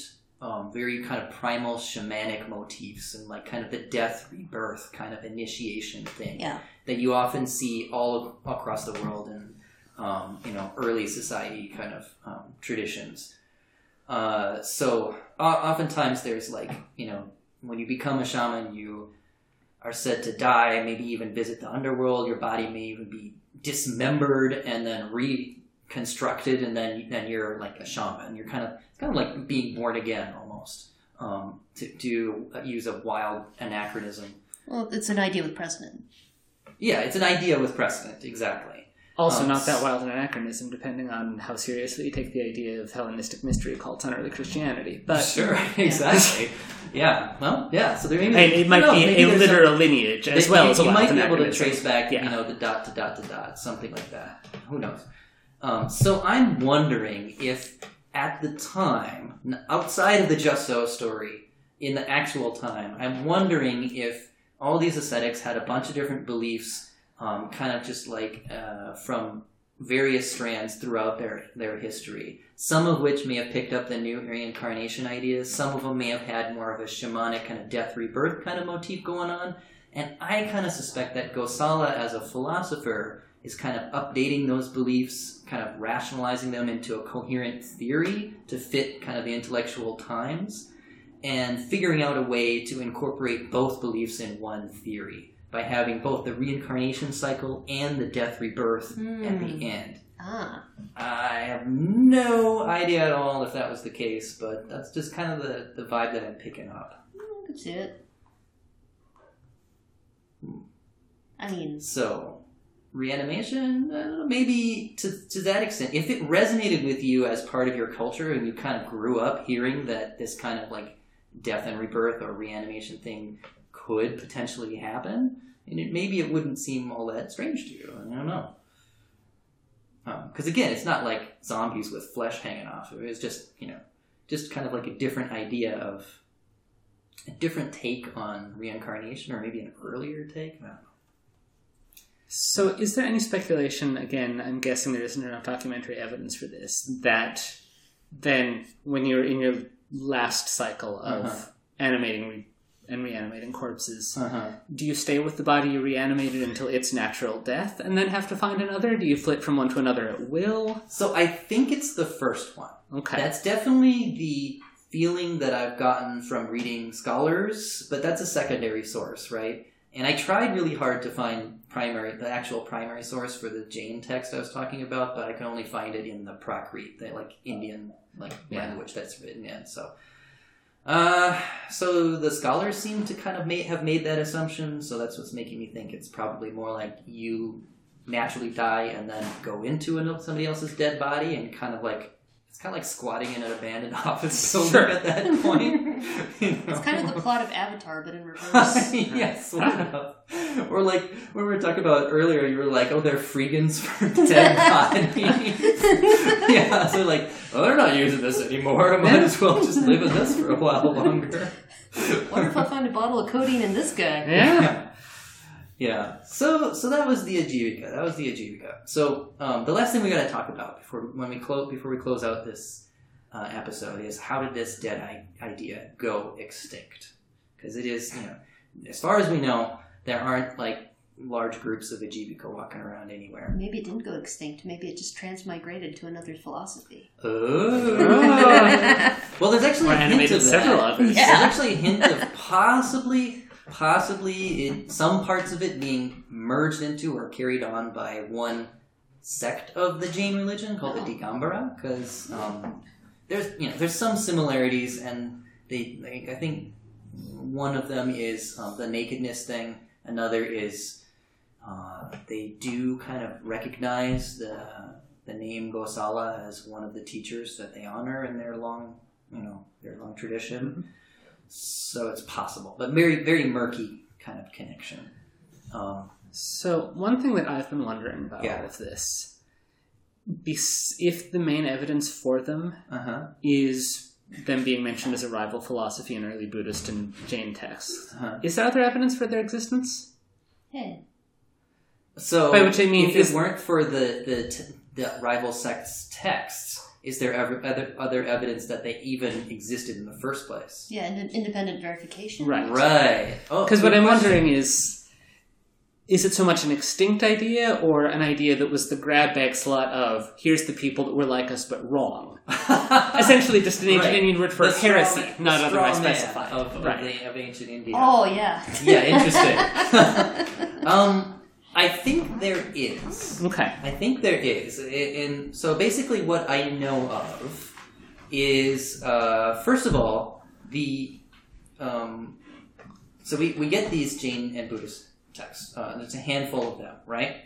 very kind of primal shamanic motifs, and like kind of the death, rebirth kind of initiation thing that you often see all across the world in you know, early society kind of traditions. So oftentimes there's like, you know, when you become a shaman, you are said to die, maybe even visit the underworld. Your body may even be dismembered and then reconstructed, and then you're like a shaman. You're kind of like being born again almost, to use a wild anachronism. Well, it's an idea with precedent. Yeah, it's an idea with precedent, exactly. Also not that wild an anachronism, depending on how seriously you take the idea of Hellenistic mystery cults on early Christianity. But sure, exactly. Yeah. Well, yeah. So there may be, it might be a literal lineage as well as a wild anachronism. You might be able to trace back, you know, the dot to dot to dot, something like that. Who knows? So I'm wondering if at the time, outside of the Just So story, in the actual time, I'm wondering if all these ascetics had a bunch of different beliefs, kind of just like from various strands throughout their history, some of which may have picked up the new reincarnation ideas, some of them may have had more of a shamanic kind of death rebirth kind of motif going on, and I kind of suspect that Gosala as a philosopher is kind of updating those beliefs, kind of rationalizing them into a coherent theory to fit kind of the intellectual times, and figuring out a way to incorporate both beliefs in one theory by having both the reincarnation cycle and the death rebirth at the end. I have no idea at all if that was the case, but that's just kind of the vibe that I'm picking up. I could see it. I mean... So... reanimation, I don't know, maybe to that extent, if it resonated with you as part of your culture and you kind of grew up hearing that this kind of like death and rebirth or reanimation thing could potentially happen, and maybe it wouldn't seem all that strange to you. I don't know, because again, it's not like zombies with flesh hanging off. It's just, you know, just kind of like a different idea of a different take on reincarnation, or maybe an earlier take. I don't know. So is there any speculation, again, I'm guessing there isn't enough documentary evidence for this, that then when you're in your last cycle of animating and reanimating corpses, do you stay with the body you reanimated until its natural death and then have to find another? Do you flip from one to another at will? So I think it's the first one. Okay. That's definitely the feeling that I've gotten from reading scholars, but that's a secondary source, right? And I tried really hard to find the actual primary source for the Jain text I was talking about, but I can only find it in the Prakrit, the like Indian language that's written in. So, so the scholars seem to kind of have made that assumption. So that's what's making me think it's probably more like you naturally die and then go into somebody else's dead body and kind of like It's kind of like squatting in an abandoned office building at that point. You know? It's kind of the plot of Avatar, but in reverse. Yes, enough. Or like when we were talking about earlier, you were like, oh, they're freegans for dead bodies. Yeah, so like, oh, they're not using this anymore. I might as well just live in this for a while longer. Wonder if I'll find a bottle of codeine in this guy. Yeah. Yeah, so that was the Ajivika. So the last thing we got to talk about before we close out this episode is, how did this dead idea go extinct? Because it is, you know, as far as we know, there aren't like large groups of Ajivika walking around anywhere. Maybe it didn't go extinct. Maybe it just transmigrated to another philosophy. Oh. Well, there's actually a hint of several others. Yeah. There's actually a hint of possibly in some parts of it being merged into or carried on by one sect of the Jain religion called the Digambara, because there's some similarities, and I think one of them is the nakedness thing. Another is they do kind of recognize the name Gosala as one of the teachers that they honor in their long tradition. So it's possible, but very, very murky kind of connection. So one thing that I've been wondering about all of this, if the main evidence for them is them being mentioned as a rival philosophy in early Buddhist and Jain texts, is there other evidence for their existence? Yeah. So by which I mean, if it weren't for the rival sects' texts, is there other evidence that they even existed in the first place? Yeah, an independent verification. Right. Because what I'm wondering is it so much an extinct idea, or an idea that was the grab bag slot of, here's the people that were like us but wrong? Essentially just an ancient Indian word for heresy, not otherwise specified. Of ancient India. Oh, yeah. Yeah, interesting. I think there is. Okay. And so basically what I know of is, first of all, so we get these Jain and Buddhist texts. There's a handful of them, right?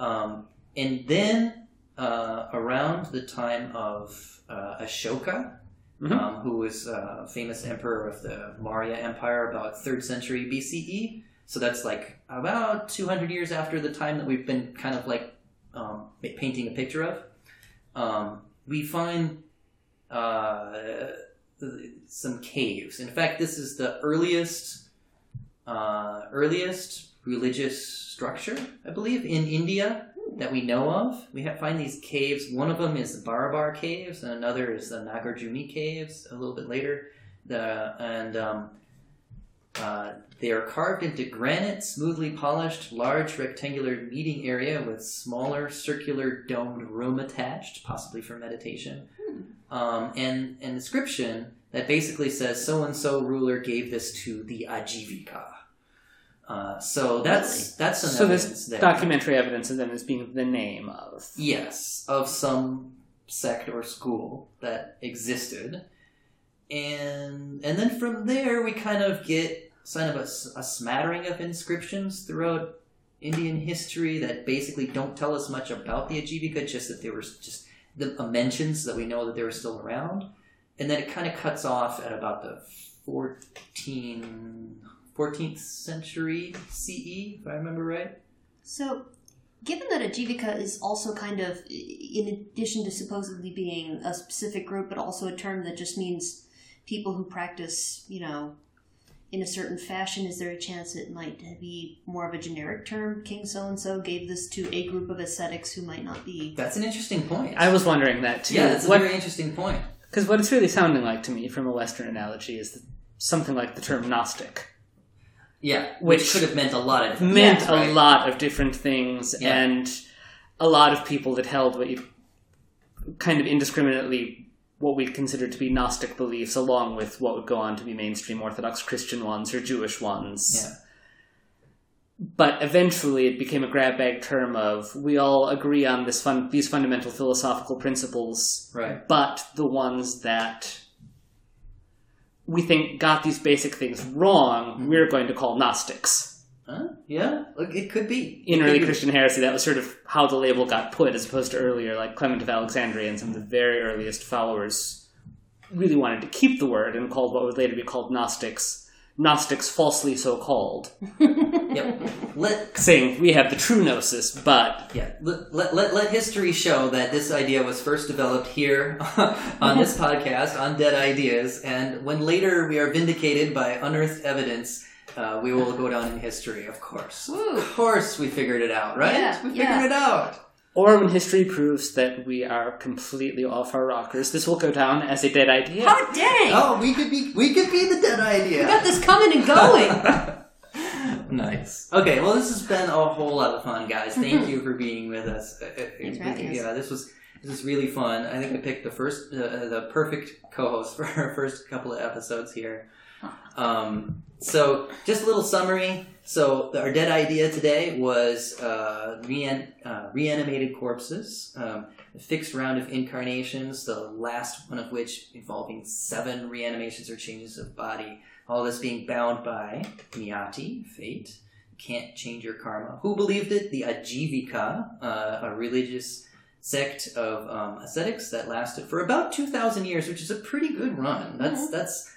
And then around the time of Ashoka, who was a famous emperor of the Maurya Empire, about 3rd century BCE, so that's like about 200 years after the time that we've been kind of like painting a picture of. We find some caves. In fact, this is the earliest religious structure, I believe, in India that we know of. We find these caves. One of them is the Barabar Caves, and another is the Nagarjuni Caves a little bit later. They are carved into granite, smoothly polished, large rectangular meeting area with smaller circular domed room attached, possibly for meditation. And an inscription that basically says, so-and-so ruler gave this to the Ajivika. So that's some evidence there. Documentary evidence of them as being the name of. Yes, of some sect or school that existed. And then from there, we kind of get kind of a smattering of inscriptions throughout Indian history that basically don't tell us much about the Ajivika, just that there were just the mentions that we know that they were still around. And then it kind of cuts off at about the 14th century CE, if I remember right. So, given that Ajivika is also kind of, in addition to supposedly being a specific group, but also a term that just means people who practice, you know, in a certain fashion, is there a chance it might be more of a generic term? King so-and-so gave this to a group of ascetics who might not be... That's an interesting point. I was wondering that, too. Yeah, that's a very interesting point. Because what it's really sounding like to me from a Western analogy is something like the term Gnostic. Yeah, which could have meant a lot of a lot of different things, and a lot of people that held what you kind of indiscriminately what we'd consider to be Gnostic beliefs, along with what would go on to be mainstream Orthodox Christian ones or Jewish ones. Yeah. But eventually, it became a grab bag term of, we all agree on this these fundamental philosophical principles, but the ones that we think got these basic things wrong, we're going to call Gnostics. Yeah, it could be. In early Christian heresy, that was sort of how the label got put, as opposed to earlier, like Clement of Alexandria and some of the very earliest followers really wanted to keep the word and called what would later be called Gnostics, Gnostics falsely so called. Yep. Saying we have the true gnosis, but... Yeah, let history show that this idea was first developed here on this podcast, on Dead Ideas, and when later we are vindicated by unearthed evidence... we will go down in history, of course. Woo. Of course we figured it out, right? Yeah, we figured it out. Or when history proves that we are completely off our rockers, this will go down as a dead idea. How dang! Oh, we could be the dead idea. We got this coming and going. Nice. Okay, well, this has been a whole lot of fun, guys. Thank you for being with us. Yeah, this was really fun. I think we picked the perfect co-host for our first couple of episodes here. So just a little summary. So our dead idea today was reanimated corpses, a fixed round of incarnations, the last one of which involving 7 reanimations or changes of body, all this being bound by Niyati, fate, can't change your karma. Who believed it? The Ajivika, a religious sect of ascetics that lasted for about 2,000 years, which is a pretty good run. That's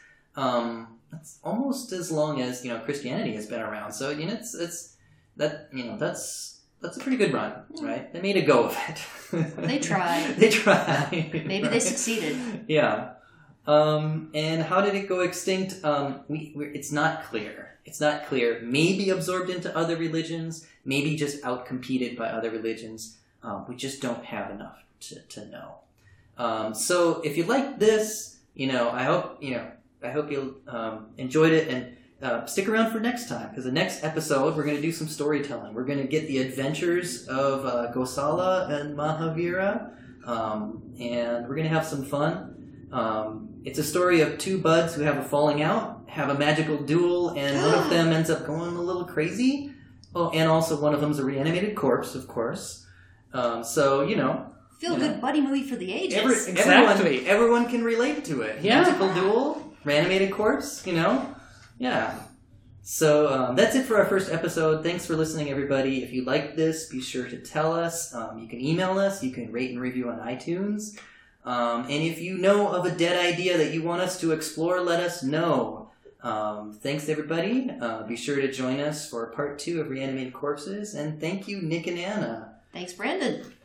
almost as long as, Christianity has been around. So, that's a pretty good run, right? They made a go of it. They tried. Maybe they succeeded. Yeah. And how did it go extinct? It's not clear. Maybe absorbed into other religions, maybe just outcompeted by other religions. We just don't have enough to know. So if you like this, I hope you enjoyed it, and stick around for next time, because the next episode, we're going to do some storytelling. We're going to get the adventures of Gosāla and Mahavira, and we're going to have some fun. It's a story of 2 buds who have a falling out, have a magical duel, and one of them ends up going a little crazy. Oh, and also one of them's a reanimated corpse, of course. Feel-good buddy movie for the ages. Everyone can relate to it. Yeah. Magical duel, reanimated corpse, Yeah. So that's it for our first episode. Thanks for listening, everybody. If you like this, be sure to tell us. You can email us. You can rate and review on iTunes. And if you know of a dead idea that you want us to explore, let us know. Thanks, everybody. Be sure to join us for part 2 of Reanimated Corpses. And thank you, Nick and Anna. Thanks, Brandon.